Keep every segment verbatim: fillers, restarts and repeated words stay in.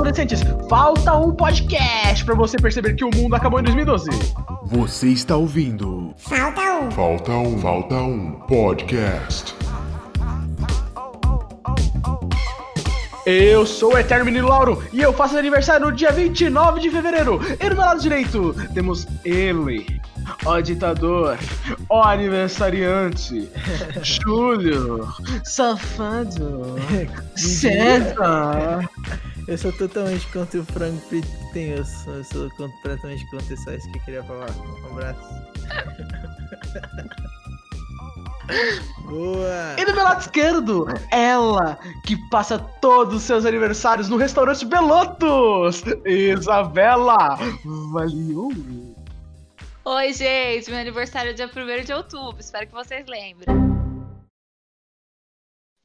adolescentes, falta um podcast pra você perceber que o mundo acabou em dois mil e doze. Você está ouvindo Falta um. Falta um. Falta um podcast. Eu sou o Eterno menino Lauro e eu faço aniversário no dia vinte e nove de fevereiro. E do meu lado direito temos ele, ó ditador, ó aniversariante, Júlio, safado, César. Eu sou totalmente contra o frango frito, eu sou, eu sou completamente contra isso, é isso que eu queria falar. Um abraço. Boa. E do meu lado esquerdo, ela que passa todos os seus aniversários no restaurante Belotos, Isabela Valeu. Oi gente, meu aniversário é dia primeiro de outubro, espero que vocês lembrem.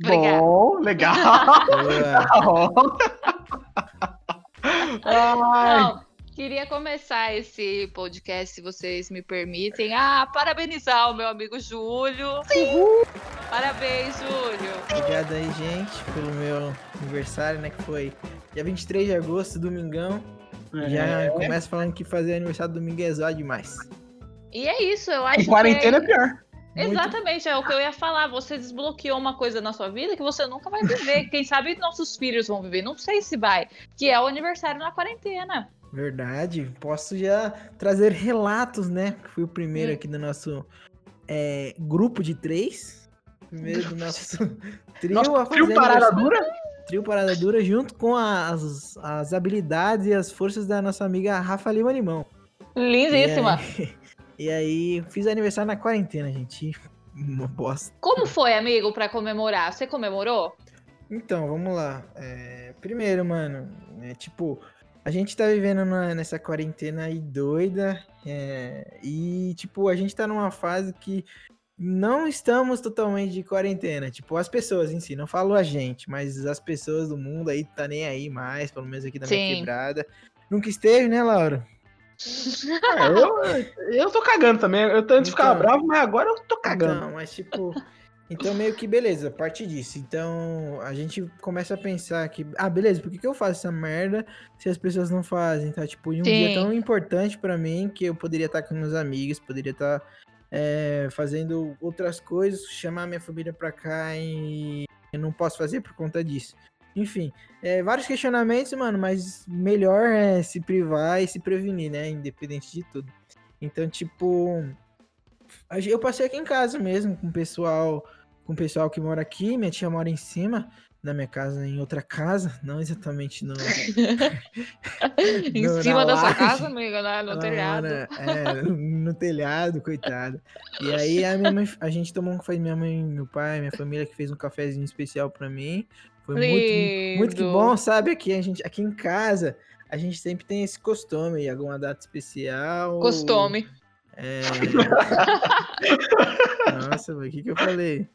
Obrigada. Bom, legal. Não, queria começar esse podcast, se vocês me permitem, a parabenizar o meu amigo Júlio. Sim. Parabéns, Júlio. Obrigado aí, gente, pelo meu aniversário, né, que foi dia vinte e três de agosto, domingão. É. Já começa falando que fazer aniversário domingo é exótico demais. E é isso, eu acho que... Em quarentena que é... é pior. Exatamente, é o que eu ia falar. Você desbloqueou uma coisa na sua vida que você nunca vai viver. Quem sabe nossos filhos vão viver, não sei se vai, que é o aniversário na quarentena. Verdade, posso já trazer relatos, né? Fui o primeiro aqui do nosso é, grupo de três. Primeiro do nosso trio. Nosso a trio Parada Dura? Trio Parada Dura, junto com as, as habilidades e as forças da nossa amiga Rafa Lima Limão. Lindíssima! E aí, e aí fiz aniversário na quarentena, gente. Uma bosta. Como foi, amigo, pra comemorar? Você comemorou? Então, vamos lá. É, primeiro, mano, é tipo... A gente tá vivendo na, nessa quarentena aí doida, é, e, tipo, a gente tá numa fase que não estamos totalmente de quarentena. Tipo, as pessoas em si, não falo a gente, mas as pessoas do mundo aí tá nem aí mais, pelo menos aqui da Sim. minha quebrada. Nunca esteve, né, Laura? É, eu, eu tô cagando também. Eu antes então, ficava bravo, mas agora eu tô cagando. Não, mas, tipo... Então, meio que beleza, parte disso. Então, a gente começa a pensar que... Ah, beleza, por que, que eu faço essa merda se as pessoas não fazem? Tá, tipo, em um Sim. dia tão importante pra mim que eu poderia estar com meus amigos, poderia estar é, fazendo outras coisas, chamar minha família pra cá e... Eu não posso fazer por conta disso. Enfim, é, vários questionamentos, mano, mas melhor é se privar e se prevenir, né? Independente de tudo. Então, tipo... Eu passei aqui em casa mesmo, com o pessoal, com o pessoal que mora aqui. Minha tia mora em cima da minha casa, em outra casa, não exatamente no... em no, cima da sua casa, amiga, na, no Ela telhado. Mora, é, no telhado, coitado. E aí a, minha mãe, a gente tomou um café, minha mãe, meu pai, minha família, que fez um cafezinho especial pra mim. Foi muito, muito que bom, sabe? Aqui, a gente, aqui em casa, a gente sempre tem esse costume, alguma data especial. Costume. É... Nossa, o que que eu falei?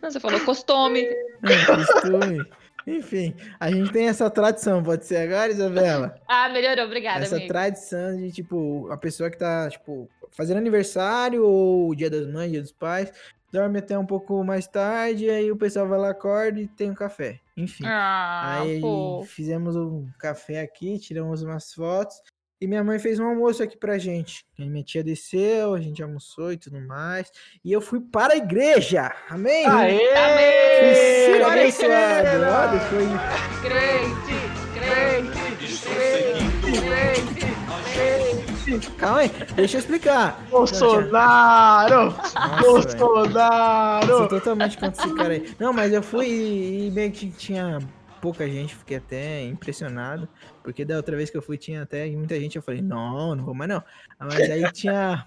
Você falou costume. É, costume. Enfim, a gente tem essa tradição, pode ser agora, Isabela? Ah, melhorou, obrigada, essa amigo. Tradição de, tipo, a pessoa que tá, tipo, fazendo aniversário ou dia das mães, dia dos pais, dorme até um pouco mais tarde, aí o pessoal vai lá, acorda e tem um café. Enfim, ah, aí pô. Fizemos um café aqui, tiramos umas fotos. E minha mãe fez um almoço aqui pra gente. Minha tia desceu, a gente almoçou e tudo mais. E eu fui para a igreja. Amém? Aê! Amém! Fui ser abençoado. Foi... Crente, crente, crente, crente. Calma aí, deixa eu explicar. Bolsonaro! Nossa, Bolsonaro! Véio. Eu sou totalmente contra esse cara aí. Não, mas eu fui e meio que tinha... pouca gente, fiquei até impressionado, porque da outra vez que eu fui tinha até muita gente, eu falei, não, não vou mais não, mas aí tinha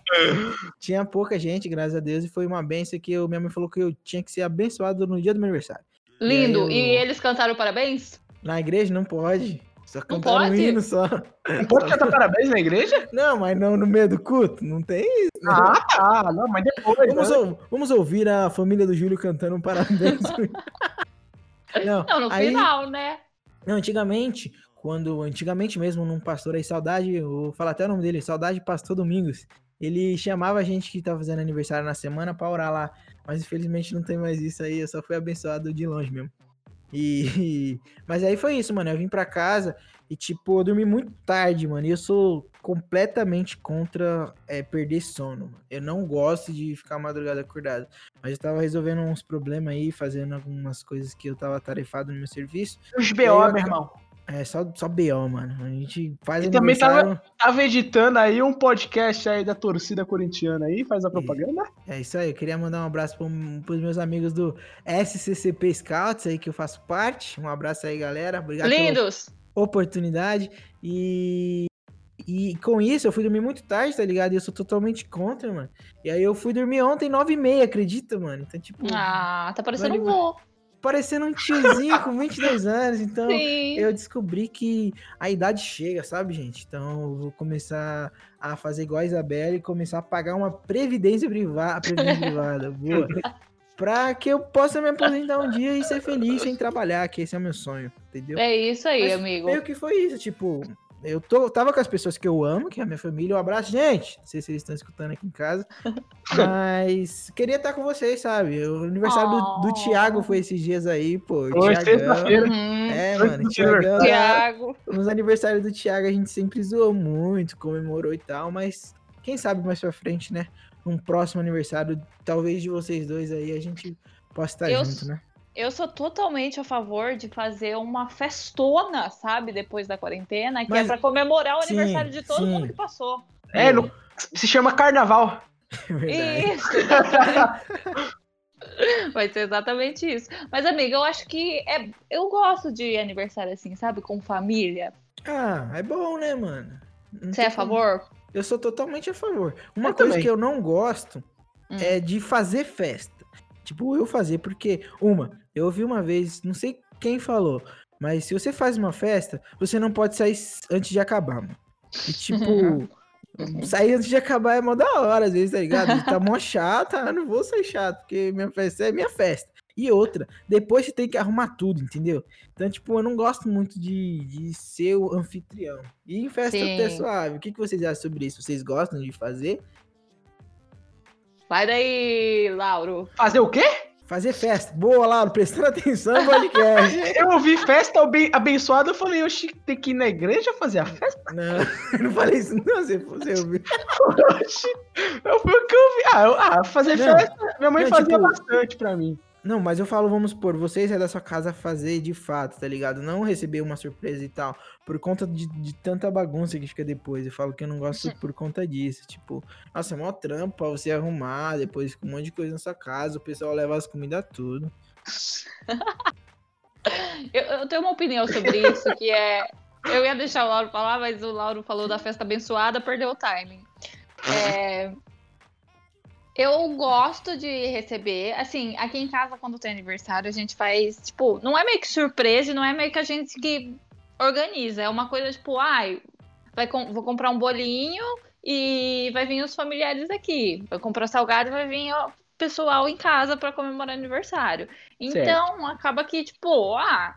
tinha pouca gente, graças a Deus, e foi uma benção que eu, minha mãe falou que eu tinha que ser abençoado no dia do meu aniversário. Lindo, e, eu, e eles cantaram parabéns? Na igreja não pode, só cantaram um hino só. Não pode cantar parabéns na igreja? Não, mas não no meio do culto, não tem isso. Não. Ah, tá, não, mas depois. Vamos, né? ou, vamos ouvir a família do Júlio cantando um parabéns. Não, não, no aí, final, né? Não, antigamente, quando, antigamente mesmo, num pastor aí, saudade, eu vou falar até o nome dele, saudade pastor Domingos, ele chamava a gente que tava fazendo aniversário na semana pra orar lá, mas infelizmente não tem mais isso aí, eu só fui abençoado de longe mesmo. E, e... Mas aí foi isso, mano. Eu vim pra casa e, tipo, eu dormi muito tarde, mano. E eu sou completamente contra é, perder sono, mano. Eu não gosto de ficar madrugada acordado. Mas eu tava resolvendo uns problemas aí, fazendo algumas coisas que eu tava atarefado no meu serviço. Os B O, eu... meu irmão. É, só, só B O, mano. A gente faz... E também tava, tava editando aí um podcast aí da torcida corintiana aí, faz a propaganda. É, é isso aí, eu queria mandar um abraço pro, pros meus amigos do S C C P Scouts aí, que eu faço parte. Um abraço aí, galera. Obrigado Lindos. Pela oportunidade. E... E com isso, eu fui dormir muito tarde, tá ligado? E eu sou totalmente contra, mano. E aí eu fui dormir ontem, nove e meia, acredita, mano? Então, tipo... Ah, tá parecendo um vô. Parecendo um tiozinho com vinte e dois anos, então Sim. eu descobri que a idade chega, sabe, gente? Então eu vou começar a fazer igual a Isabela e começar a pagar uma previdência privada, previdência privada, boa, pra que eu possa me aposentar um dia e ser feliz sem trabalhar, que esse é o meu sonho, entendeu? É isso aí, Mas, amigo. Meio que foi isso, tipo... Eu tô, tava com as pessoas que eu amo, que é a minha família. Um abraço, gente. Não sei se eles estão escutando aqui em casa. Mas queria estar com vocês, sabe? O aniversário oh. do, do Thiago foi esses dias aí, pô. Hoje, sexta-feira. É, uhum. mano. Thiagão, Thiago. Nos aniversários do Thiago a gente sempre zoou muito, comemorou e tal. Mas quem sabe mais pra frente, né? Num próximo aniversário, talvez de vocês dois aí, a gente possa estar eu... junto, né? Eu sou totalmente a favor de fazer uma festona, sabe? Depois da quarentena, que Mas, é pra comemorar o sim, aniversário de todo sim. mundo que passou. É, no, se chama carnaval. É isso. Vai ser exatamente isso. Mas, amiga, eu acho que... É, eu gosto de aniversário assim, sabe? Com família. Ah, é bom, né, mano? Não Você é a favor? Como... Eu sou totalmente a favor. Uma eu coisa também. que eu não gosto hum. é de fazer festa. Tipo, eu fazer, porque, uma, eu ouvi uma vez, não sei quem falou, mas se você faz uma festa, você não pode sair antes de acabar, mano. E, tipo, sair antes de acabar é mó da hora, às vezes, tá ligado? E tá mó chato, eu não vou sair chato, porque minha festa é minha festa. E outra, depois você tem que arrumar tudo, entendeu? Então, tipo, eu não gosto muito de, de ser o anfitrião. E em festa até suave, o que, que vocês acham sobre isso? Vocês gostam de fazer? Vai daí, Lauro. Fazer o quê? Fazer festa. Boa, Lauro, prestando atenção no podcast. Eu ouvi festa abençoada, eu falei, eu tem que ir na igreja fazer a festa? Não, eu não falei isso não, você, você ouviu. Eu fui o que eu vi. Ah, eu, ah fazer não, festa, minha mãe não, fazia tipo, bastante pra mim. Não, mas eu falo, vamos supor, vocês é da sua casa fazer de fato, tá ligado? Não receber uma surpresa e tal, por conta de, de tanta bagunça que fica depois. Eu falo que eu não gosto por conta disso, tipo... Nossa, é mó trampo pra você arrumar, depois com um monte de coisa na sua casa, o pessoal leva as comidas tudo. eu, eu tenho uma opinião sobre isso, que é... Eu ia deixar o Lauro falar, mas o Lauro falou da festa abençoada, perdeu o timing. É... Eu gosto de receber, assim, aqui em casa, quando tem aniversário, a gente faz, tipo, não é meio que surpresa, não é meio que a gente que organiza, é uma coisa, tipo, ai, ah, com- vou comprar um bolinho e vai vir os familiares aqui, vai comprar salgado e vai vir o pessoal em casa pra comemorar aniversário. Então, certo. Acaba que, tipo, ah,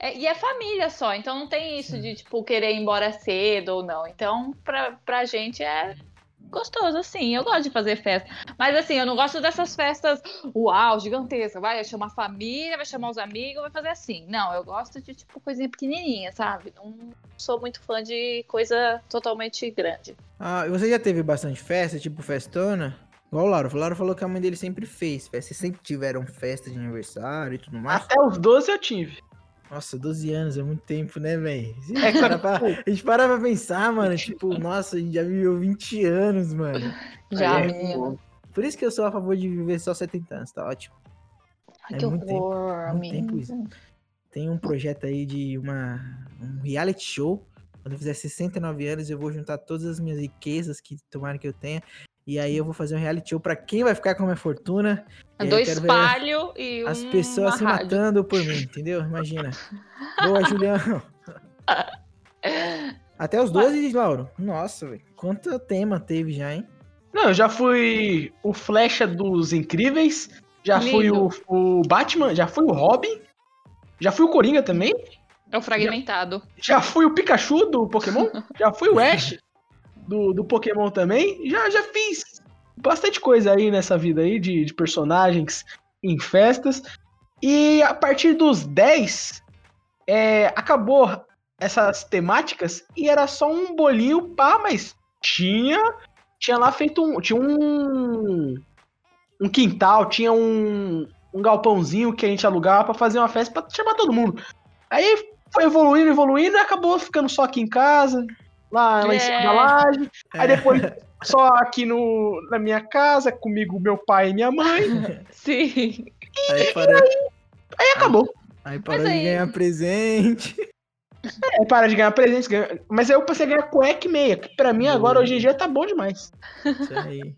é, e é família só, então não tem isso de, tipo, querer ir embora cedo ou não, então, pra, pra gente é... Gostoso, assim, eu gosto de fazer festa. Mas assim, eu não gosto dessas festas uau, gigantesca, vai chamar a família, vai chamar os amigos, vai fazer assim. Não, eu gosto de, tipo, coisinha pequenininha, sabe? Não sou muito fã de coisa totalmente grande. Ah, você já teve bastante festa, tipo festona? Igual o Lauro, o Lauro falou que a mãe dele sempre fez festa, vocês sempre tiveram festa de aniversário e tudo mais? Até os doze eu tive. Nossa, doze anos é muito tempo, né, velho? A gente para pra pensar, mano. Tipo, nossa, a gente já viveu vinte anos, mano. Já, é, menino. Por isso que eu sou a favor de viver só setenta anos, tá ótimo. Ai, é que muito horror, tempo, muito tempo isso. Tem um projeto aí de uma, um reality show. Quando eu fizer sessenta e nove anos, eu vou juntar todas as minhas riquezas que tomaram que eu tenha. E aí eu vou fazer um reality show pra quem vai ficar com a minha fortuna. Dois palhos e um... As pessoas se rádio. matando por mim, entendeu? Imagina. Boa, Julião. Até os doze, Lauro. Nossa, velho. Quanto tema teve já, hein? Não, eu já fui o Flecha dos Incríveis. Já Lindo. fui o, o Batman. Já fui o Robin. Já fui o Coringa também. É o Fragmentado. Já, já fui o Pikachu do Pokémon. Já fui o Ash. Do, do Pokémon também, já, já fiz bastante coisa aí nessa vida aí, de, de personagens em festas, E a partir dos dez, é, acabou essas temáticas e era só um bolinho, pá, mas tinha, tinha lá feito um, tinha um, um quintal, tinha um, um galpãozinho que a gente alugava pra fazer uma festa pra chamar todo mundo. Aí foi evoluindo, evoluindo e acabou ficando só aqui em casa, lá, lá é. em cima da laje. Aí depois só aqui no, na minha casa, comigo, meu pai e minha mãe. Sim. E aí, para... aí, aí acabou. Aí, aí parou aí... de ganhar presente. É, para de ganhar presente, ganha... mas aí eu passei a ganhar cueca e meia, que pra mim agora, hoje em dia, tá bom demais. Isso aí.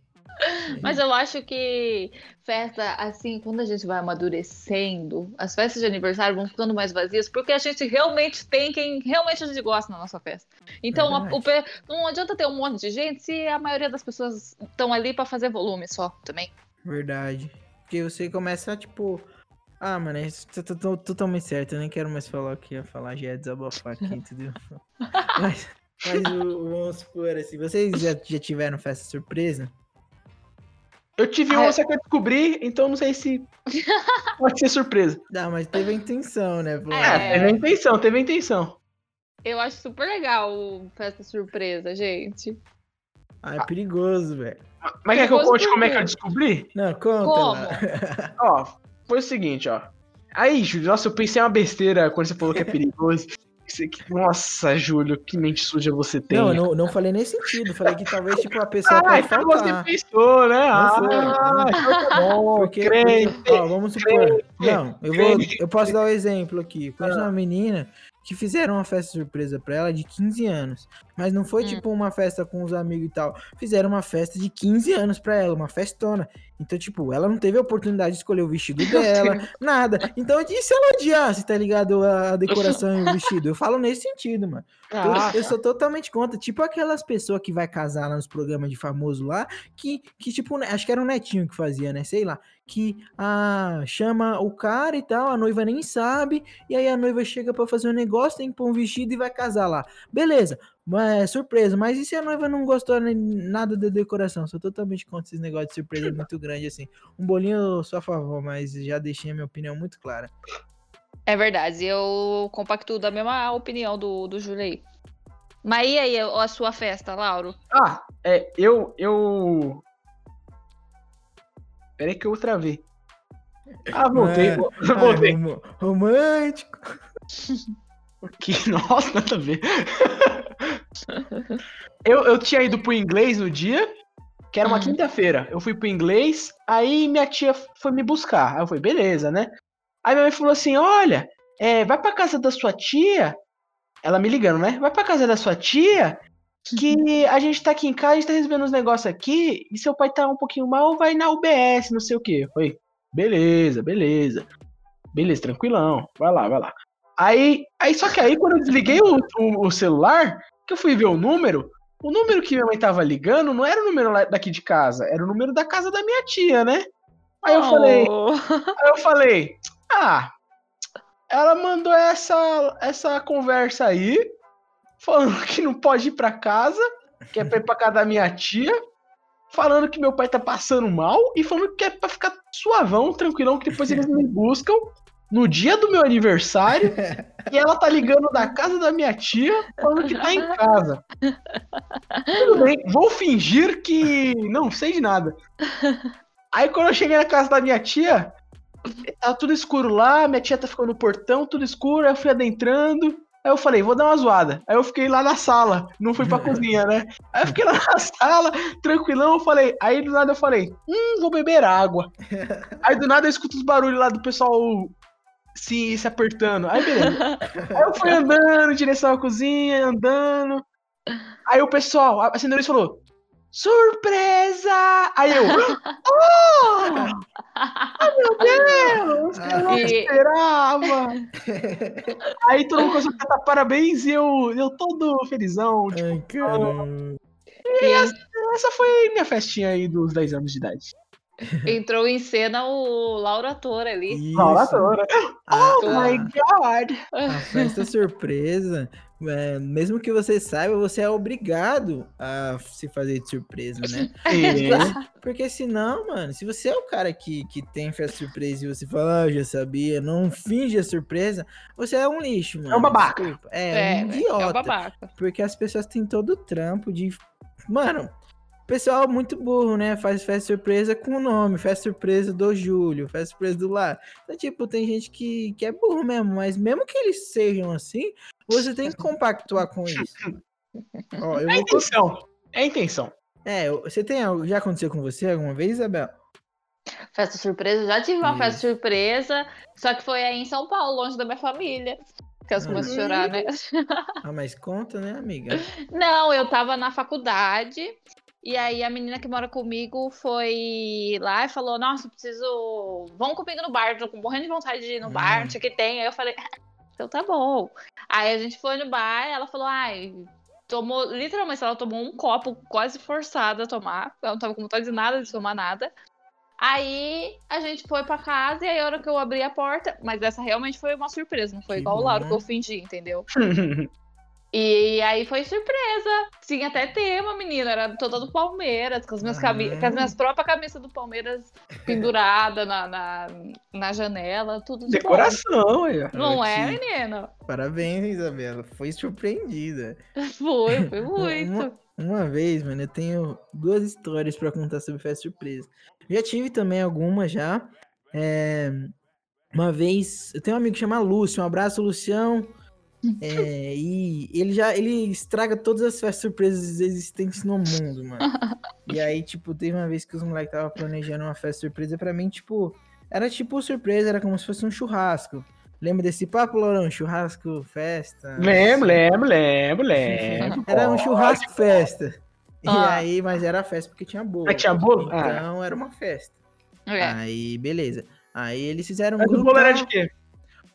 Mas eu acho que festa, assim, quando a gente vai amadurecendo, as festas de aniversário vão ficando mais vazias, porque a gente realmente tem quem realmente a gente gosta na nossa festa. Então, a, o, não adianta ter um monte de gente se a maioria das pessoas estão ali pra fazer volume só, também. Verdade. Porque você começa, tipo... Ah, mano, você tá totalmente certo. Eu nem quero mais falar o que ia falar, já ia desabafar aqui, entendeu? Mas, mas o, vamos supor assim, vocês já, já tiveram festa surpresa? Eu tive ah, uma, só que eu descobri, então não sei se pode ser surpresa. Não, mas teve a intenção, né? Pô? É, teve a intenção, teve a intenção. Eu acho super legal festa surpresa, gente. Ah, é perigoso, velho. Mas quer que eu conte como é que eu descobri? Não, conta. Como? Ó, foi o seguinte, ó. Aí, Júlio, nossa, eu pensei uma besteira quando você falou que é perigoso. Nossa, Júlio, que mente suja você tem. Não, não, não falei nesse sentido. Falei que talvez, tipo, a pessoa ah, pode faltar. Ah, você pensou, né? Ah, foi, ah tá bom. Porque, crente, porque, ó, vamos supor. Crente, não, eu, vou, eu posso dar um exemplo aqui. Quando ah. uma menina que fizeram uma festa surpresa pra ela de quinze anos. Mas não foi, hum. tipo, uma festa com os amigos e tal. Fizeram uma festa de quinze anos pra ela, uma festona. Então, tipo, ela não teve a oportunidade de escolher o vestido dela, nada. Então, e se ela odiasse, tá ligado? A decoração e o vestido. Eu falo nesse sentido, mano. Ah, eu, eu sou totalmente contra. Tipo aquelas pessoas que vai casar lá nos programas de famoso lá, que, que tipo, acho que era o Netinho que fazia, né? Sei lá. Que ah, chama o cara e tal, a noiva nem sabe. E aí a noiva chega pra fazer um negócio, tem que pôr um vestido e vai casar lá. Beleza. Mas é surpresa, mas e se a noiva não gostou nem nada da decoração? Sou totalmente contra esses negócios de surpresa muito grande, assim. Um bolinho eu sou a favor, mas já deixei a minha opinião muito clara. É verdade, eu compacto da mesma opinião do, do Júlio aí. Mas e aí a sua festa, Lauro? Ah, é, eu, eu... Peraí que eu travei. Ah, voltei, ah, voltei. Ai, romântico. Que nossa, nada a ver. eu, eu tinha ido pro inglês no dia, que era uma uhum. quinta-feira. Eu fui pro inglês, aí minha tia foi me buscar. Aí eu falei, beleza, né? Aí minha mãe falou assim, olha, é, vai pra casa da sua tia. Ela me ligando, né? Vai pra casa da sua tia, que a gente tá aqui em casa, a gente tá recebendo uns negócios aqui, e seu pai tá um pouquinho mal, vai na U B S, não sei o quê. Eu falei, beleza, beleza. Beleza, tranquilão. Vai lá, vai lá. Aí, aí, só que aí, quando eu desliguei o, o, o celular, que eu fui ver o número, o número que minha mãe tava ligando não era o número daqui de casa, era o número da casa da minha tia, né? Aí eu oh. falei, aí eu falei, ah, ela mandou essa, essa conversa aí, falando que não pode ir pra casa, que é pra ir pra casa da minha tia, falando que meu pai tá passando mal e falando que é pra ficar suavão, tranquilão, que depois eles me buscam. No dia do meu aniversário, e ela tá ligando da casa da minha tia, falando que tá em casa. Tudo bem, vou fingir que não sei de nada. Aí quando eu cheguei na casa da minha tia, tá tudo escuro lá, minha tia tá ficando no portão, tudo escuro, aí eu fui adentrando, aí eu falei, vou dar uma zoada. Aí eu fiquei lá na sala, não fui pra cozinha, né? Aí eu fiquei lá na sala, tranquilão, eu falei, aí do nada eu falei, hum, vou beber água. Aí do nada eu escuto os barulhos lá do pessoal... Sim, se apertando. Aí beleza. Aí eu fui andando em direção à cozinha, andando. Aí o pessoal, a Cinderela falou, surpresa! Aí eu, oh! Ai, meu Deus! Eu não esperava! Aí todo mundo começou a cantar parabéns e eu, eu todo felizão. Tipo, ai, cara. E essa, essa foi minha festinha aí dos dez anos de idade. Entrou em cena o Lauro Ator ali. Lauro Ator. Oh my God! A festa surpresa. É, mesmo que você saiba, você é obrigado a se fazer de surpresa, né? É. Porque senão, mano, se você é o cara que, que tem festa surpresa e você fala, ah, já sabia, não finge a surpresa, você é um lixo, mano. É um babaca. Desculpa. É, é um idiota. É um babaca. Porque as pessoas têm todo o trampo de... Mano... Pessoal muito burro, né? Faz festa surpresa com o nome, festa surpresa do Júlio, festa surpresa do Lar. Então, tipo, tem gente que, que é burro mesmo, mas mesmo que eles sejam assim, você tem que compactuar com isso. Ó, eu é a intenção, vou... é a intenção. É, você tem algo, já aconteceu com você alguma vez, Isabel? Festa surpresa, já tive uma isso. festa surpresa, só que foi aí em São Paulo, longe da minha família. Porque elas começam a chorar, né? Ah, mas conta, né, amiga? Não, eu tava na faculdade... E aí a menina que mora comigo foi lá e falou, nossa, preciso... Vão comigo no bar, tô morrendo de vontade de ir no hum. bar, não sei o que tem. Aí eu falei, ah, então tá bom. Aí a gente foi no bar, ela falou, ai, tomou... Literalmente, ela tomou um copo quase forçada a tomar. Ela não tava com vontade de nada, de tomar nada. Aí a gente foi pra casa e aí a hora que eu abri a porta... Mas essa realmente foi uma surpresa, não foi que igual bom. O Lauro que eu fingi, entendeu? E aí foi surpresa. Tinha até tema, menina. Era toda do Palmeiras, com as minhas, cami- com as minhas próprias camisas do Palmeiras pendurada na, na, na janela, tudo do decoração, aí. Não é, menina? Parabéns, Isabela. Foi surpreendida. Foi, foi muito. Uma, uma vez, mano, eu tenho duas histórias pra contar sobre festa surpresa. Já tive também algumas já. É, uma vez, eu tenho um amigo que chama Lúcio. Um abraço, Lucião. É, e ele já ele estraga todas as festas surpresas existentes no mundo, mano. E aí, tipo, teve uma vez que os moleques estavam planejando uma festa surpresa pra mim, tipo, era tipo surpresa, era como se fosse um churrasco. Lembra desse papo, Laurão? Churrasco, festa? Lembro, lembro, lembro, lembro. Era um churrasco, festa. E ah. aí, mas era festa porque tinha bolo. Tinha bolo? Então ah. era uma festa. É. Aí, beleza. Aí eles fizeram um grupo. Mas o bolo era de quê?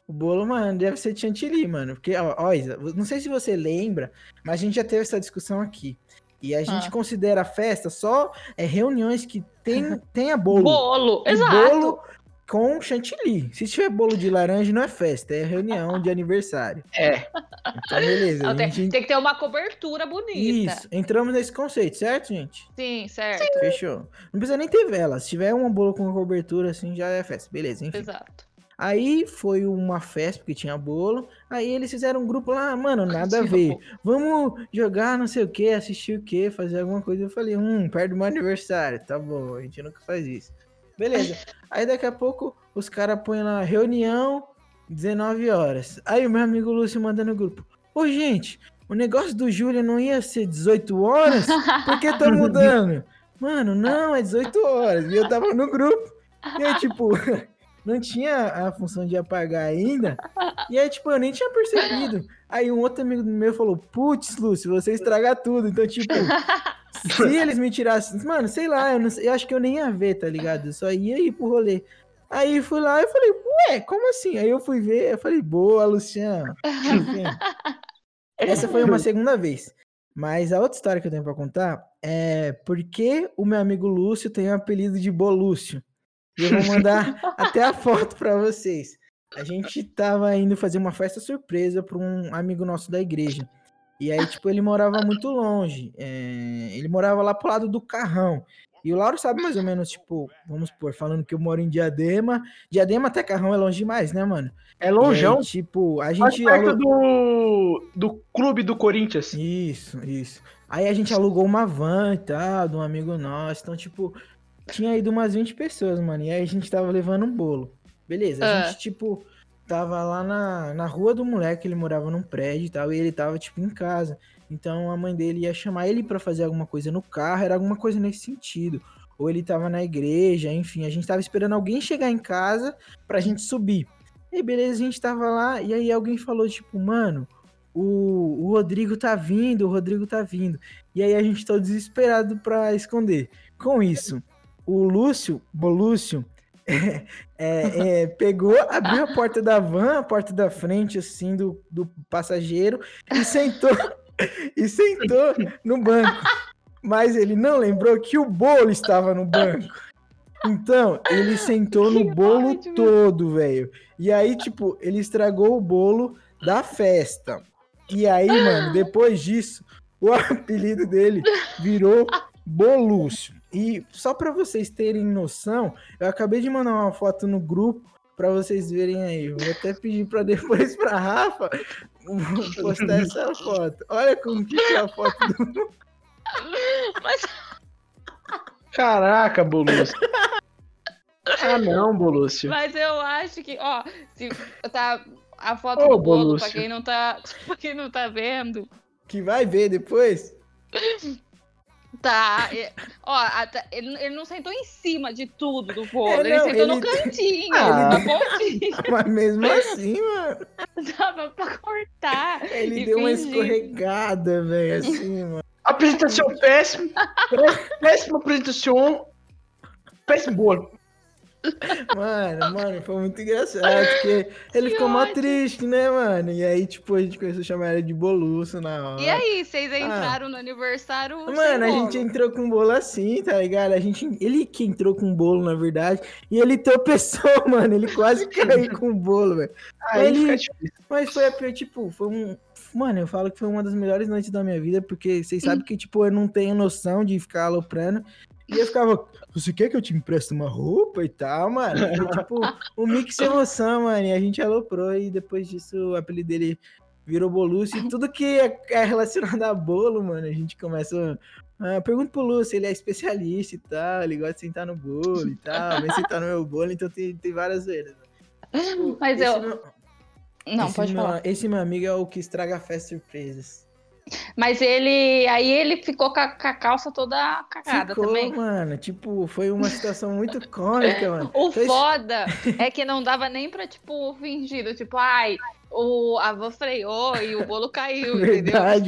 O bolo, mano, deve ser de chantilly, mano. Porque, ó, ó, Isa, não sei se você lembra, mas a gente já teve essa discussão aqui. E a gente ah. considera a festa só é, reuniões que tem, tenha bolo. Bolo, exato. Bolo com chantilly. Se tiver bolo de laranja, não é festa, é reunião de aniversário. É. Então, beleza. Não, gente... Tem que ter uma cobertura bonita. Isso, entramos nesse conceito, certo, gente? Sim, certo. Sim. Fechou. Não precisa nem ter vela. Se tiver um bolo com cobertura, assim, já é festa. Beleza, enfim. Exato. Aí foi uma festa, porque tinha bolo. Aí eles fizeram um grupo lá, mano, nada a ver. Vamos jogar não sei o que, assistir o que, fazer alguma coisa. Eu falei, hum, perto do meu aniversário. Tá bom, a gente nunca faz isso. Beleza. Aí daqui a pouco os caras põem lá, reunião, dezenove horas. Aí o meu amigo Lúcio manda no grupo. Ô, gente, o negócio do Júlio não ia ser dezoito horas? Por que tá mudando? Mano, não, é dezoito horas. E eu tava no grupo. E aí, tipo... Não tinha a função de apagar ainda. E aí, tipo, eu nem tinha percebido. Aí um outro amigo meu falou, putz, Lúcio, você estraga tudo. Então, tipo, se eles me tirassem... Mano, sei lá, eu, não, eu acho que eu nem ia ver, tá ligado? Eu só ia ir pro rolê. Aí fui lá e falei, ué, como assim? Aí eu fui ver, eu falei, boa, Luciano. Essa foi uma segunda vez. Mas a outra história que eu tenho pra contar é porque o meu amigo Lúcio tem o apelido de Bolúcio. E eu vou mandar até a foto pra vocês. A gente tava indo fazer uma festa surpresa pra um amigo nosso da igreja. E aí, tipo, ele morava muito longe. É... Ele morava lá pro lado do Carrão. E o Lauro sabe mais ou menos, tipo, vamos supor, falando que eu moro em Diadema. Diadema até Carrão é longe demais, né, mano? É longeão. Aí, tipo, a gente... perto alugou... do... do clube do Corinthians. Isso, isso. Aí a gente alugou uma van e tal, de um amigo nosso. Então, tipo... Tinha ido umas vinte pessoas, mano, e aí a gente tava levando um bolo. Beleza, a ah. gente, tipo, tava lá na, na rua do moleque, ele morava num prédio e tal, e ele tava, tipo, em casa. Então a mãe dele ia chamar ele pra fazer alguma coisa no carro, era alguma coisa nesse sentido. Ou ele tava na igreja, enfim, a gente tava esperando alguém chegar em casa pra gente subir. E beleza, a gente tava lá, e aí alguém falou, tipo, mano... O, o Rodrigo tá vindo, o Rodrigo tá vindo. E aí a gente tá desesperado pra esconder. Com isso... O Lúcio, Bolúcio, é, é, é, pegou, abriu a porta da van, a porta da frente, assim, do, do passageiro, e sentou, e sentou no banco. Mas ele não lembrou que o bolo estava no banco. Então, ele sentou no bolo ótimo. todo, velho. E aí, tipo, ele estragou o bolo da festa. E aí, mano, depois disso, o apelido dele virou Bolúcio. E só pra vocês terem noção, eu acabei de mandar uma foto no grupo pra vocês verem aí. Eu vou até pedir pra depois pra Rafa postar essa foto. Olha como que é a foto do... Mas... Caraca, Bolúcio. Ah, não, Bolúcio. Mas eu acho que, ó, se tá a foto Ô, do bolo, Bolúcio. pra quem não tá, pra quem não tá vendo. Que vai ver depois. Tá, ó, até, ele, ele não sentou em cima de tudo do bolo, é, ele não, sentou ele... no cantinho, ah, na pontinha. Mas mesmo assim, mano. Dava pra cortar. Ele deu fingir. uma escorregada, velho, assim, mano. Apresentação péssima, péssima apresentação, péssimo bolo. Mano, mano, foi muito engraçado, porque ele que ficou mó triste, né, mano? E aí, tipo, a gente começou a chamar ele de Bolúcio na hora. E aí, vocês entraram ah. no aniversário? Mano, a bolo. gente entrou com um bolo assim, tá ligado? A gente, ele que entrou com um bolo, na verdade, e ele tropeçou, mano, ele quase caiu com o bolo, velho. Ele... Mas foi, tipo, foi um... Mano, eu falo que foi uma das melhores noites da minha vida, porque vocês sabem que, tipo, eu não tenho noção de ficar aloprando. E eu ficava, você quer que eu te empreste uma roupa e tal, mano? Porque, tipo, o mix de emoção, mano. E a gente aloprou e depois disso o apelido dele virou Bolúcio. E tudo que é relacionado a bolo, mano, a gente começa... Ah, pergunta pro Lúcio, ele é especialista e tal, ele gosta de sentar no bolo e tal, vem sentar no meu bolo, então tem, tem várias vezes. Tipo, Mas eu... Não... Não, esse pode meu, falar. Esse meu amigo é o que estraga festas surpresas. Mas ele... Aí ele ficou com a, com a calça toda cagada ficou, também. mano. Tipo, foi uma situação muito cômica, mano. O então, foda isso... é que não dava nem pra, tipo, fingido. Tipo, ai, o avô freou e o bolo caiu, Verdade,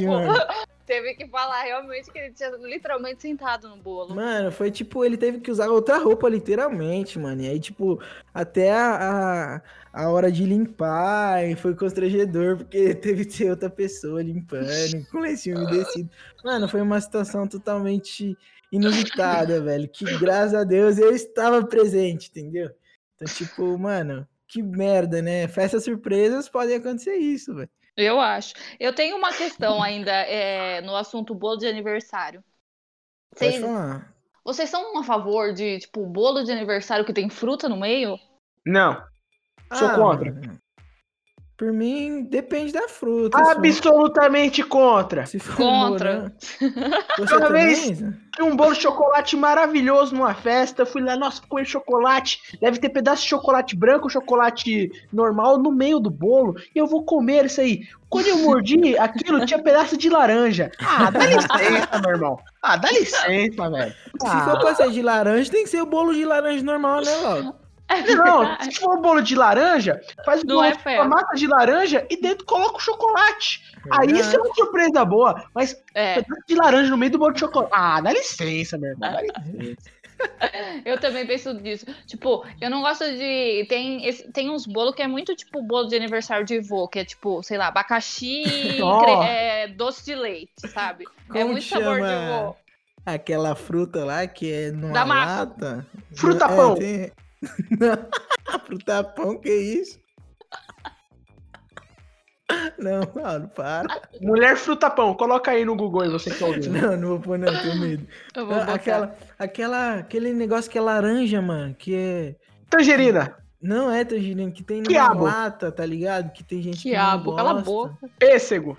entendeu? Verdade, tipo, mano. Teve que falar realmente que ele tinha literalmente sentado no bolo. Mano, foi tipo, ele teve que usar outra roupa, literalmente, mano. E aí, tipo, até a... a... a hora de limpar, e foi constrangedor, porque teve que ter outra pessoa limpando, com lenço umedecido. Mano, foi uma situação totalmente inusitada, velho, que graças a Deus eu estava presente, entendeu? Então, tipo, mano, que merda, né? Festas surpresas podem acontecer isso, velho. Eu acho. Eu tenho uma questão ainda é, no assunto bolo de aniversário. Pode Vocês... falar. Vocês são a favor de, tipo, bolo de aniversário que tem fruta no meio? Não. Sou ah, contra. Mano. Por mim, depende da fruta. Absolutamente só. contra. Se for contra. Toda vez que um bolo de chocolate maravilhoso numa festa, fui lá, nossa, põe chocolate. Deve ter pedaço de chocolate branco, chocolate normal no meio do bolo. E eu vou comer isso aí. Quando eu mordi aquilo, tinha pedaço de laranja. Ah, dá licença, meu irmão. Ah, dá licença, velho. Ah. Se for pra ser de laranja, tem que ser o bolo de laranja normal, né, Lauro? Não, se for um bolo de laranja, faz um bolo é de massa de laranja e dentro coloca o chocolate. É. Aí isso é uma surpresa boa, mas é. de laranja no meio do bolo de chocolate. Ah, dá licença, meu irmão, dá licença. Eu também penso nisso. Tipo, eu não gosto de... Tem, esse... Tem uns bolos que é muito tipo bolo de aniversário de vô, que é tipo, sei lá, abacaxi, oh. cre... é, doce de leite, sabe? Como é muito chama? sabor de vô. Aquela fruta lá que é numa lata. Fruta pão. É, tem... Não, pro tapão, que isso? Não, mano, para. Mulher frutapão, coloca aí no Google aí, você que tá ouvindo. Não, não vou pôr, não, tenho medo. Eu vou aquela, aquela, aquele negócio que é laranja, mano, que é... Tangerina. Não é tangerina, que tem na lata, tá ligado? Que tem gente Quiabo, que não gosta. Quiabo, cala a boca. Pêssego.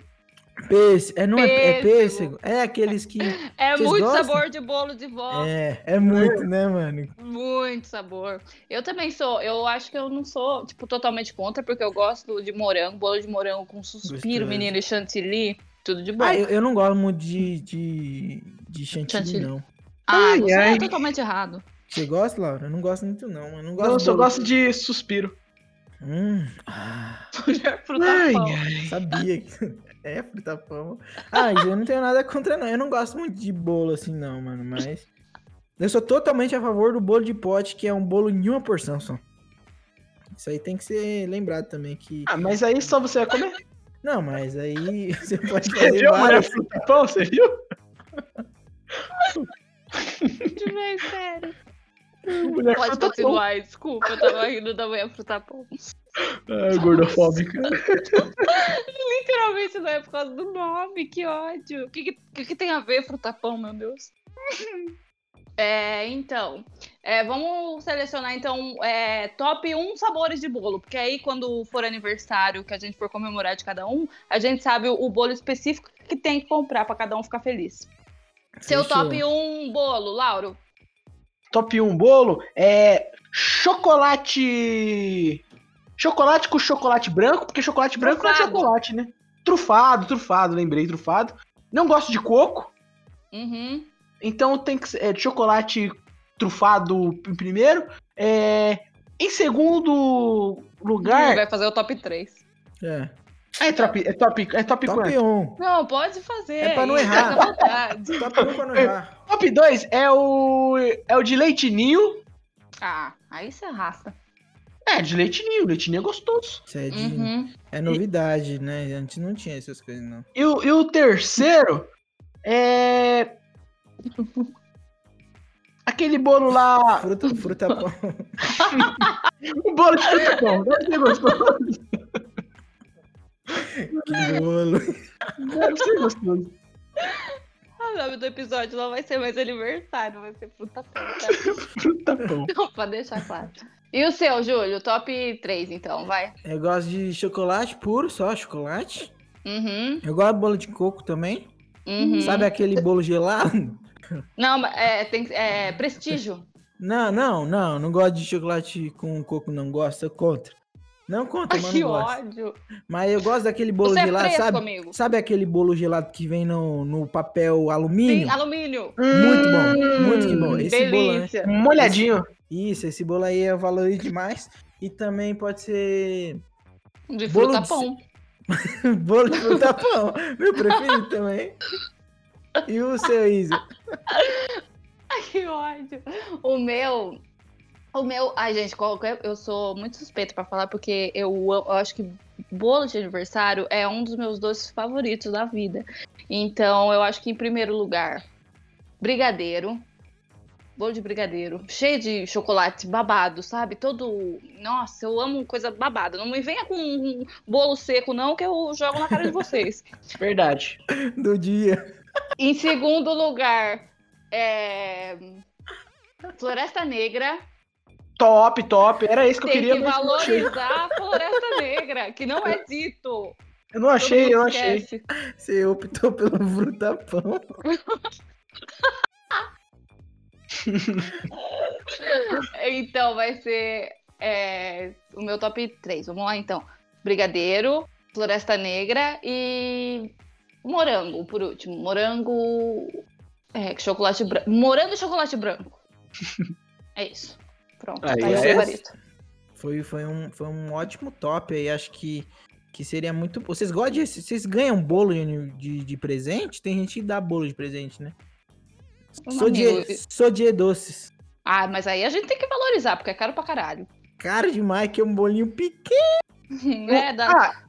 Pêssego. É, não pêssego. É, é pêssego? É aqueles que... É muito gostam? sabor de bolo de vó. É, é muito, é. né, mano? Muito sabor. Eu também sou. Eu acho que eu não sou, tipo, totalmente contra, porque eu gosto de morango, bolo de morango com suspiro, Gostoso. menino, chantilly, tudo de bom. Ah, eu, eu não gosto muito de, de, de chantilly, chantilly, não. Ah, ai, você ai. é totalmente errado. Você gosta, Laura? Eu não gosto muito, não. Eu, não gosto eu só bolo. gosto de suspiro. Hum. Ah. ai, ai. Sabia que... É, frutapão. Ah, eu não tenho nada contra, não. Eu não gosto muito de bolo assim, não, mano, mas... Eu sou totalmente a favor do bolo de pote, que é um bolo em uma porção só. Isso aí tem que ser lembrado também, que... Ah, mas aí só você vai comer? Não, mas aí você pode fazer você viu, várias... frutapão, você viu? Muito bem, sério. Pode continuar, pão. Desculpa, eu tava rindo da manhã pro tapão. Ah, gordofóbica. Literalmente não é por causa do nome, que ódio. O que, que, que tem a ver pro tapão, meu Deus? É, então, é, vamos selecionar então é, top um sabores de bolo, porque aí quando for aniversário, que a gente for comemorar de cada um, a gente sabe o, o bolo específico que tem que comprar pra cada um ficar feliz. Seu Isso. top um bolo, Lauro? Top um bolo é chocolate... Chocolate com chocolate branco, porque chocolate branco trufado. Não é chocolate, né? Trufado, trufado, lembrei, trufado. Não gosto de coco. Uhum. Então tem que ser é, chocolate trufado em primeiro. É, em segundo lugar... Ele vai fazer o top três. É. É top, é top, é top, top um. Não, pode fazer. É pra não errar. Top um pra não errar. Top dois é o, é o de leite ninho. Ah, aí você arrasta. É, de leite ninho. Leite ninho é gostoso. Isso é, de, uhum. é novidade, e, né? Antes não tinha essas coisas, não. E o, e o terceiro é... Aquele bolo lá... Fruta, fruta pão. O bolo de fruta pão. Deve ser gostoso. Que bolo. Deve ser gostoso. O nome do episódio não vai ser mais aniversário, vai ser fruta pão. Fruta pão. Não, pra deixar claro. E o seu, Júlio? Top três, então, vai. Eu gosto de chocolate puro, só chocolate. Uhum. Eu gosto de bolo de coco também. Uhum. Sabe aquele bolo gelado? Não, é, tem, é prestígio. Não, não, não. Não gosto de chocolate com coco, não gosto, eu contra. Não conta, ai, mano. Que gosta. Ódio. Mas eu gosto daquele bolo você gelado, é preso, sabe? Amigo. Sabe aquele bolo gelado que vem no, no papel alumínio? Sim, alumínio. Muito hum, bom, muito que bom. Esse delícia. Bolo, né? Molhadinho. Esse, isso, esse bolo aí eu valorizo demais. E também pode ser... De fruta pão. De... bolo de fruta pão. Meu preferido também. E o seu, Isa? Ai, que ódio. O meu... O meu... Ai, gente, eu sou muito suspeita pra falar, porque eu, eu acho que bolo de aniversário é um dos meus doces favoritos da vida. Então, eu acho que, em primeiro lugar, brigadeiro. Bolo de brigadeiro. Cheio de chocolate babado, sabe? Todo... Nossa, eu amo coisa babada. Não me venha com um bolo seco, não, que eu jogo na cara de vocês. Verdade. Do dia. Em segundo lugar, é... Floresta Negra. Top, top. Era isso que eu queria. Tem que valorizar a Floresta Negra, que não é dito. Eu não achei, eu não achei. Você optou pelo frutapão. Então vai ser é, o meu top três. Vamos lá, então. Brigadeiro, Floresta Negra e morango, por último. Morango... É, chocolate branco. Morango e chocolate branco. É isso. Pronto, aí, tá aí, foi, foi, um, foi um ótimo top aí, acho que, que seria muito... Vocês gostam de, vocês ganham bolo de, de presente? Tem gente que dá bolo de presente, né? Um sou, de, sou de doces. Ah, mas aí a gente tem que valorizar, porque é caro pra caralho. Caro demais, que é um bolinho pequeno. É, dá... Ah,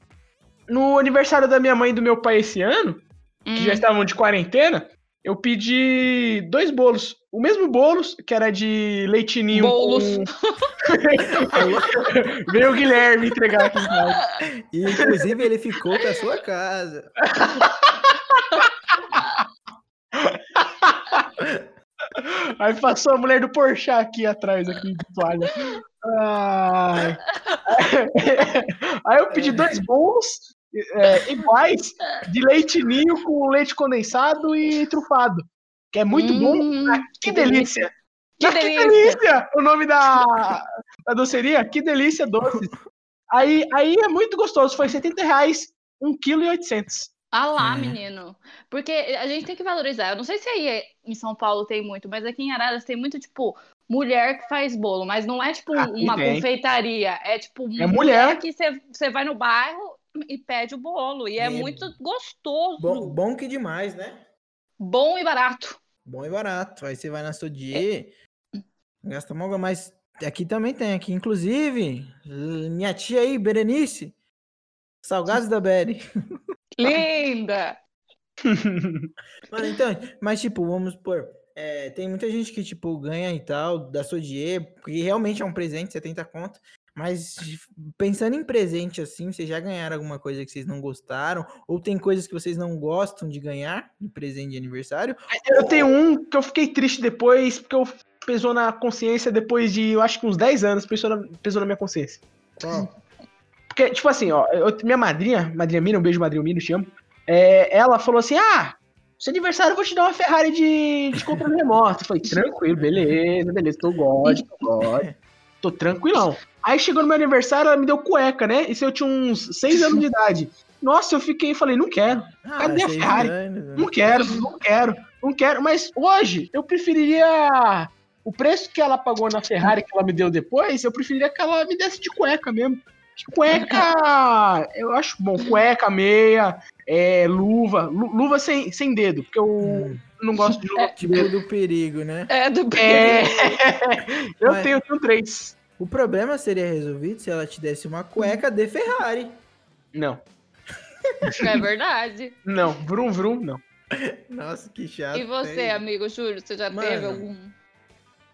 no aniversário da minha mãe e do meu pai esse ano, hum. que já estavam de quarentena, eu pedi dois bolos. O mesmo bolos, que era de leitinho. Bolos. Com... Veio o Guilherme entregar aqui em casa. E, inclusive, ele ficou pra sua casa. Aí passou a mulher do Porchat aqui atrás, aqui de toalha. Ah... Aí eu pedi dois bolos. É, iguais de leite ninho com leite condensado e trufado, que é muito hum, bom. Ah, que, que delícia! delícia. Que, ah, delícia. que delícia! O nome da, da doceria? Que delícia doce. Aí, aí é muito gostoso. Foi setenta reais, um quilo e oitocentos. Ah lá, é. menino. Porque a gente tem que valorizar. Eu não sei se aí em São Paulo tem muito, mas aqui em Araras tem muito, tipo, mulher que faz bolo. Mas não é, tipo, aqui uma tem. confeitaria. É, tipo, é mulher, mulher que você vai no bairro e pede o bolo, e é, é muito gostoso. Bom, bom que demais, né? Bom e barato. Bom e barato. Aí você vai na Sodier, é. gasta monga, mas aqui também tem. Aqui, inclusive, minha tia aí, Berenice, salgados da Beri. Linda! Mas, então, mas tipo, vamos por É, tem muita gente que, tipo, ganha e tal, dá seu dinheiro, porque realmente é um presente, setenta conto, mas pensando em presente, assim, vocês já ganharam alguma coisa que vocês não gostaram? Ou tem coisas que vocês não gostam de ganhar de presente de aniversário? Eu tenho um que eu fiquei triste depois, porque eu pesou na consciência depois de, eu acho que uns dez anos, pesou na, pesou na minha consciência. Qual? Porque, tipo assim, ó, eu, minha madrinha, madrinha Mina, um beijo, madrinha Mina, eu te amo, é, ela falou assim, ah... seu aniversário, eu vou te dar uma Ferrari de, de controle remoto. Eu falei, tranquilo, beleza, beleza, tô God, tô God, tô tranquilão. Aí chegou no meu aniversário, ela me deu cueca, né? Isso eu tinha uns seis anos de idade. Nossa, eu fiquei, falei, não quero. Cadê ah, a Ferrari? Anos, não quero, não quero, não quero. Mas hoje, eu preferiria... o preço que ela pagou na Ferrari, que ela me deu depois, eu preferiria que ela me desse de cueca mesmo. Cueca, eu acho bom, cueca, meia, é, luva, luva sem, sem dedo, porque eu hum. não gosto de luva. É, tipo do perigo, né? É, do perigo. É. Eu Mas, tenho, tenho três. O problema seria resolvido se ela te desse uma cueca de Ferrari. Não. Não é verdade. Não, vrum, vrum, não. Nossa, que chato. E você, é. amigo, Júlio, você já Mano. teve algum...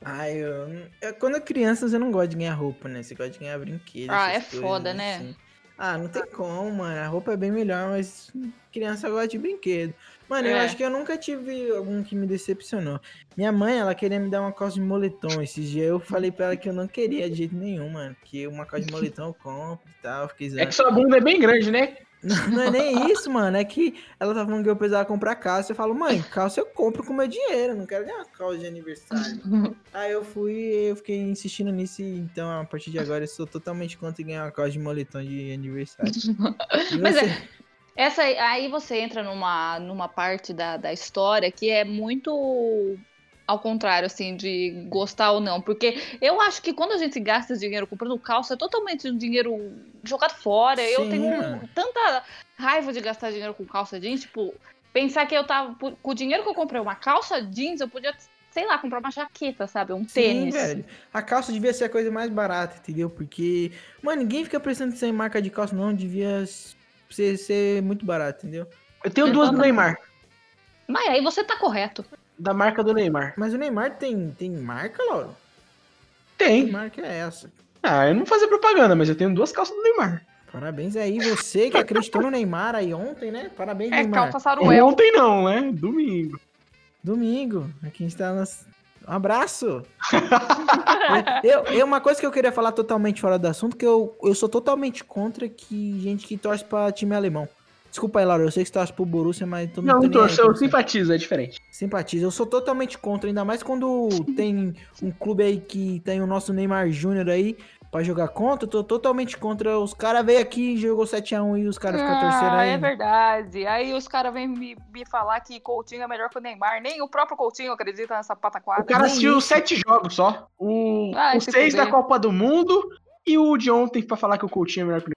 Ai, eu, eu, quando é criança, você não gosta de ganhar roupa, né? Você gosta de ganhar brinquedo. Ah, é coisas, foda, assim. né? Ah, não tem como, mano. A roupa é bem melhor, mas criança gosta de brinquedo. Mano, é. eu acho que eu nunca tive algum que me decepcionou. Minha mãe, ela queria me dar uma calça de moletom esses dias. Eu falei pra ela que eu não queria de jeito nenhum, mano. Que uma calça de moletom eu compro e tal. É que sua bunda é bem grande, né? Não, não é nem isso, mano. É que ela tá falando que eu precisava comprar calça. Eu falo, mãe, calça eu compro com meu dinheiro. Não quero ganhar calça de aniversário. Aí eu fui, eu fiquei insistindo nisso. E então, a partir de agora, eu sou totalmente contra ganhar uma calça de moletom de aniversário. Mas é, essa, aí você entra numa, numa parte da, da história que é muito... ao contrário, assim, de gostar ou não. Porque eu acho que quando a gente gasta dinheiro comprando calça, é totalmente um dinheiro jogado fora. Sim. Eu tenho tanta raiva de gastar dinheiro com calça jeans. Tipo, pensar que eu tava... com o dinheiro que eu comprei uma calça jeans, eu podia, sei lá, comprar uma jaqueta, sabe? Um Sim, tênis. Velho. A calça devia ser a coisa mais barata, entendeu? Porque, mano, ninguém fica prestando em marca de calça, não. Devia ser, ser muito barato, entendeu? Eu tenho duas do Neymar. Mas aí você tá correto. Da marca do Neymar. Mas o Neymar tem, tem marca, Lauro? Tem. Que marca é essa? Ah, eu não vou fazer propaganda, mas eu tenho duas calças do Neymar. Parabéns aí, você que acreditou no Neymar aí ontem, né? Parabéns, é, Neymar. É, calça saruel. Ontem não, né? Domingo. Domingo. Aqui a gente tá nas... Um abraço! eu, eu, uma coisa que eu queria falar totalmente fora do assunto, que eu, eu sou totalmente contra que gente que torce pra time alemão. Desculpa aí, Laura, eu sei que você torce pro Borussia, mas... Tô não, não torço, eu simpatizo, é diferente. Simpatizo, eu sou totalmente contra, ainda mais quando tem um clube aí que tem o nosso Neymar Júnior aí pra jogar contra, eu tô totalmente contra. Os caras veio aqui e jogou sete a um e os caras ah, ficam torcendo aí. Ah, é verdade. Aí os caras vêm me, me falar que Coutinho é melhor que o Neymar, nem o próprio Coutinho acredita nessa pataquada. O cara assistiu sete jogos só, o, ah, os seis da Copa do Mundo e o de ontem pra falar que o Coutinho é melhor que o Neymar.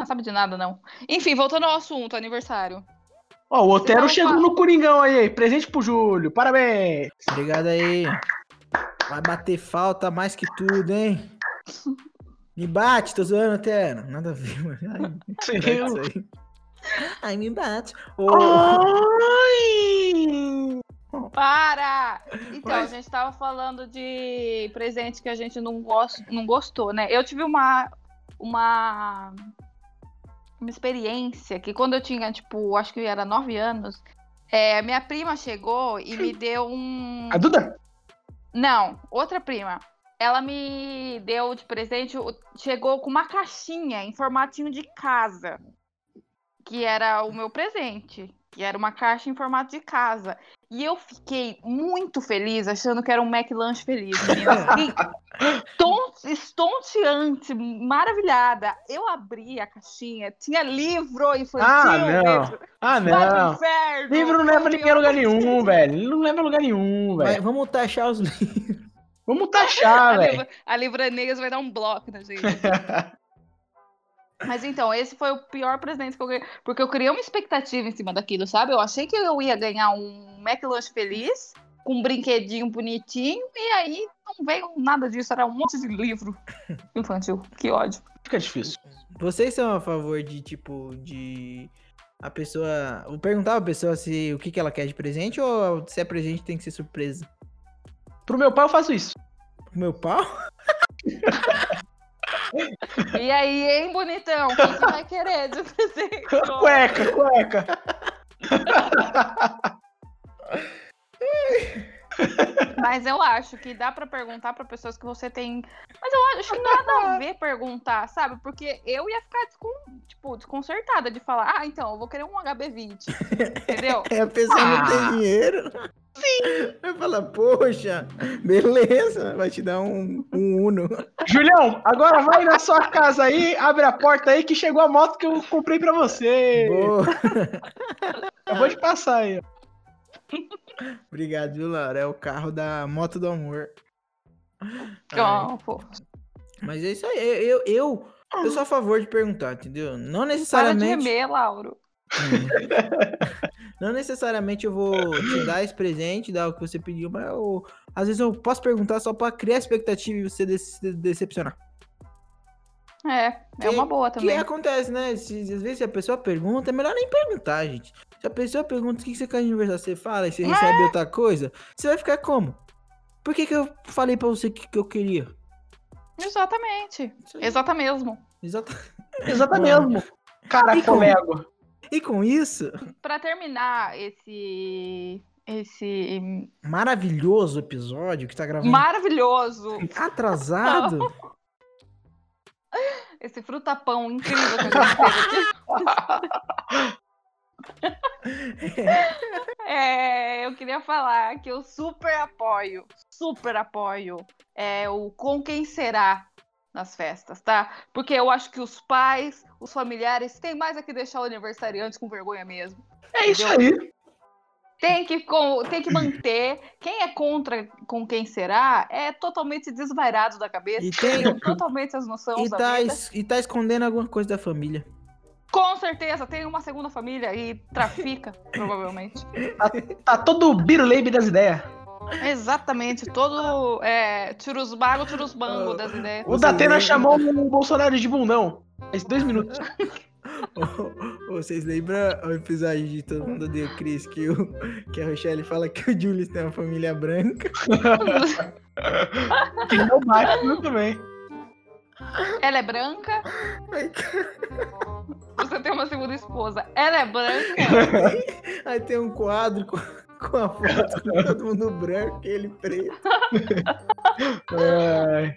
Ah, sabe de nada, não. Enfim, voltando ao assunto, aniversário. Ó, oh, o Otero chegou no Coringão aí, presente pro Júlio, parabéns! Obrigado aí. Vai bater falta mais que tudo, hein? Me bate, tô zoando, Otero. Nada a ver, mano. Ai, me bate. Ai, me bate. Oi! Para! Então, Mas... a gente tava falando de presente que a gente não, gost... não gostou, né? Eu tive uma... uma... uma experiência que quando eu tinha, tipo, acho que era nove anos, é, minha prima chegou e me deu um... A Duda? Não, outra prima. Ela me deu de presente, chegou com uma caixinha em formatinho de casa, que era o meu presente, que era uma caixa em formato de casa. E eu fiquei muito feliz, achando que era um McLanche feliz. Fiquei estonteante, maravilhada. Eu abri a caixinha, tinha livro infantil. Ah, não. Livro. Ah, não. Inferno, livro não leva ninguém a lugar nenhum, velho. Ele não leva a lugar nenhum, velho. Mas vamos taxar os livros. Vamos taxar, velho. A Livraneiras vai dar um bloco na gente. Mas então, esse foi o pior presente que eu ganhei, porque eu criei uma expectativa em cima daquilo, sabe? Eu achei que eu ia ganhar um McLanche feliz, com um brinquedinho bonitinho, e aí não veio nada disso, era um monte de livro infantil, que ódio. Fica difícil. Vocês são a favor de, tipo, de a pessoa... Eu perguntava a pessoa se, o que, que ela quer de presente ou se é presente tem que ser surpresa? Pro meu pau eu faço isso. Pro meu pau? E aí, hein, bonitão? O que, que vai querer de presente? Cueca, cueca. Mas eu acho que dá pra perguntar pra pessoas que você tem... Mas eu acho que nada a ver perguntar, sabe? Porque eu ia ficar, descon... tipo, desconcertada de falar, ah, então, eu vou querer um H B vinte, entendeu? É, a pessoa ah. não tem dinheiro. Sim. Vai falar, poxa, beleza, vai te dar um, um Uno. Julião, agora vai na sua casa aí, abre a porta aí que chegou a moto que eu comprei pra você. Boa. Acabou de passar aí, ó. Obrigado, viu, Laura? É o carro da moto do amor. Oh, pô. Mas é isso aí. Eu, eu, eu, eu sou a favor de perguntar, entendeu? Não necessariamente... Para de remer, Lauro. Não necessariamente eu vou te dar esse presente, dar o que você pediu, mas eu, às vezes eu posso perguntar só pra criar expectativa e você de- decepcionar. É, é que, uma boa também. O que acontece, né? Se, às vezes se a pessoa pergunta, é melhor nem perguntar, gente. Se a pessoa pergunta o que você quer de aniversário, você fala e você é. recebe outra coisa, você vai ficar como? Por que que eu falei pra você que, que eu queria? Exatamente. Exata mesmo. Exata, Exata mesmo. Cara, e colego. Com... E com isso... Pra terminar esse... Esse... Maravilhoso episódio que tá gravando. Maravilhoso. Atrasado. Não. Esse frutapão incrível que a gente teve aqui. É, eu queria falar que eu super apoio, super apoio é, o com quem será nas festas, tá? Porque eu acho que os pais, os familiares, tem mais a que deixar o aniversariante com vergonha mesmo. É isso aí. Tem que, com, tem que manter. Quem é contra com quem será é totalmente desvairado da cabeça. E tem totalmente as noções e da tá vida. Es, e tá escondendo alguma coisa da família. Com certeza, tem uma segunda família e trafica, provavelmente. Tá, tá todo biruleibe das ideias. Exatamente, todo é, tirusbago, tirusbango das ideias. O Datena chamou o Bolsonaro de bundão. Faz dois minutos. Oh, vocês lembram o episódio de Todo Mundo Odeia o Chris que, o, que a Rochelle fala que o Julius tem uma família branca? Que não bate muito bem. Ela é branca? Você tem uma segunda esposa. Ela é branca? Aí tem um quadro com, com a foto de todo mundo branco e ele preto. é...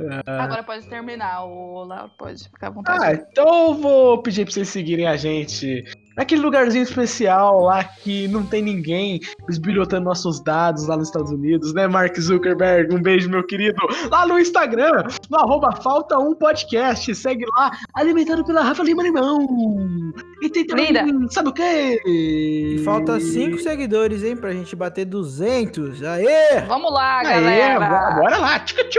É... Agora pode terminar, o Lauro pode ficar à vontade. Ah, então eu vou pedir pra vocês seguirem a gente naquele lugarzinho especial lá que não tem ninguém esbilhotando nossos dados lá nos Estados Unidos, né, Mark Zuckerberg? Um beijo, meu querido. Lá no Instagram, no arroba Falta um Podcast. Segue lá, alimentado pela Rafa Lima Limão. E tem também, Linda. Sabe o quê? Falta cinco seguidores, hein, pra gente bater duzentos. Aê! Vamos lá, Aê, galera. Bora lá, tchu-tchu!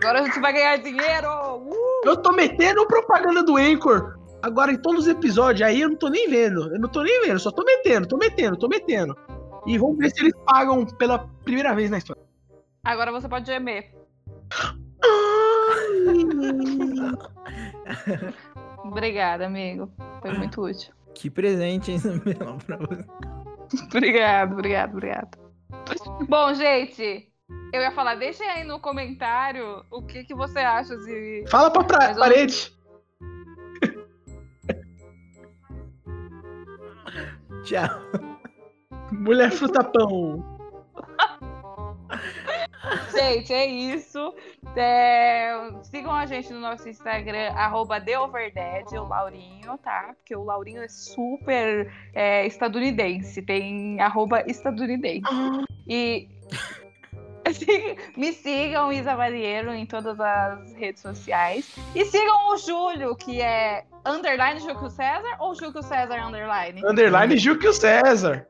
Agora a gente vai ganhar dinheiro. Uh! Eu tô metendo propaganda do Anchor. Agora, em todos os episódios, aí eu não tô nem vendo. Eu não tô nem vendo, só tô metendo, tô metendo, tô metendo. E vamos ver se eles pagam pela primeira vez na história. Agora você pode gemer. Obrigada, amigo. Foi muito útil. Que presente, hein, Melão, pra você. Obrigado, obrigado, obrigado. Bom, gente... Eu ia falar, deixa aí no comentário o que, que você acha de... Fala pra, pra... parede! Tchau! Mulher frutapão! Gente, é isso. É... Sigam a gente no nosso Instagram, arroba The Overdad, o Laurinho, tá? Porque o Laurinho é super é, estadunidense. Tem arroba estadunidense. Ah. E... Me sigam, Isa Marieiro, em todas as redes sociais. E sigam o Júlio, que é underline Juque César ou Juque César underline? Underline Juque César.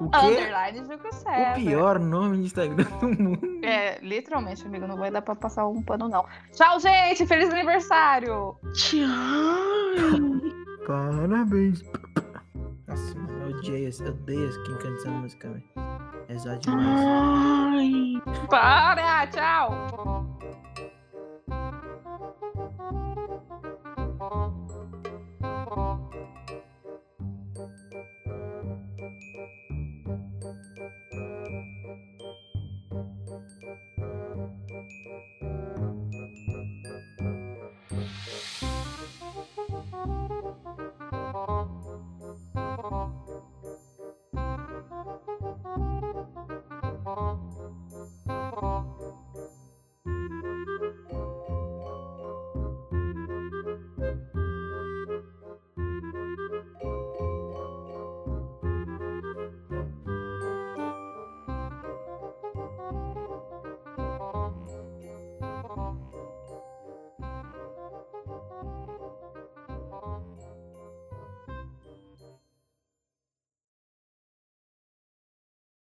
O quê? Underline Juque César. O pior nome de Instagram do mundo. É, literalmente, amigo, não vai dar pra passar um pano, não. Tchau, gente! Feliz aniversário! Tchau! Parabéns! Nossa, mano, eu odeio quem canta essa música, velho. É só demais. Ai. Para, tchau!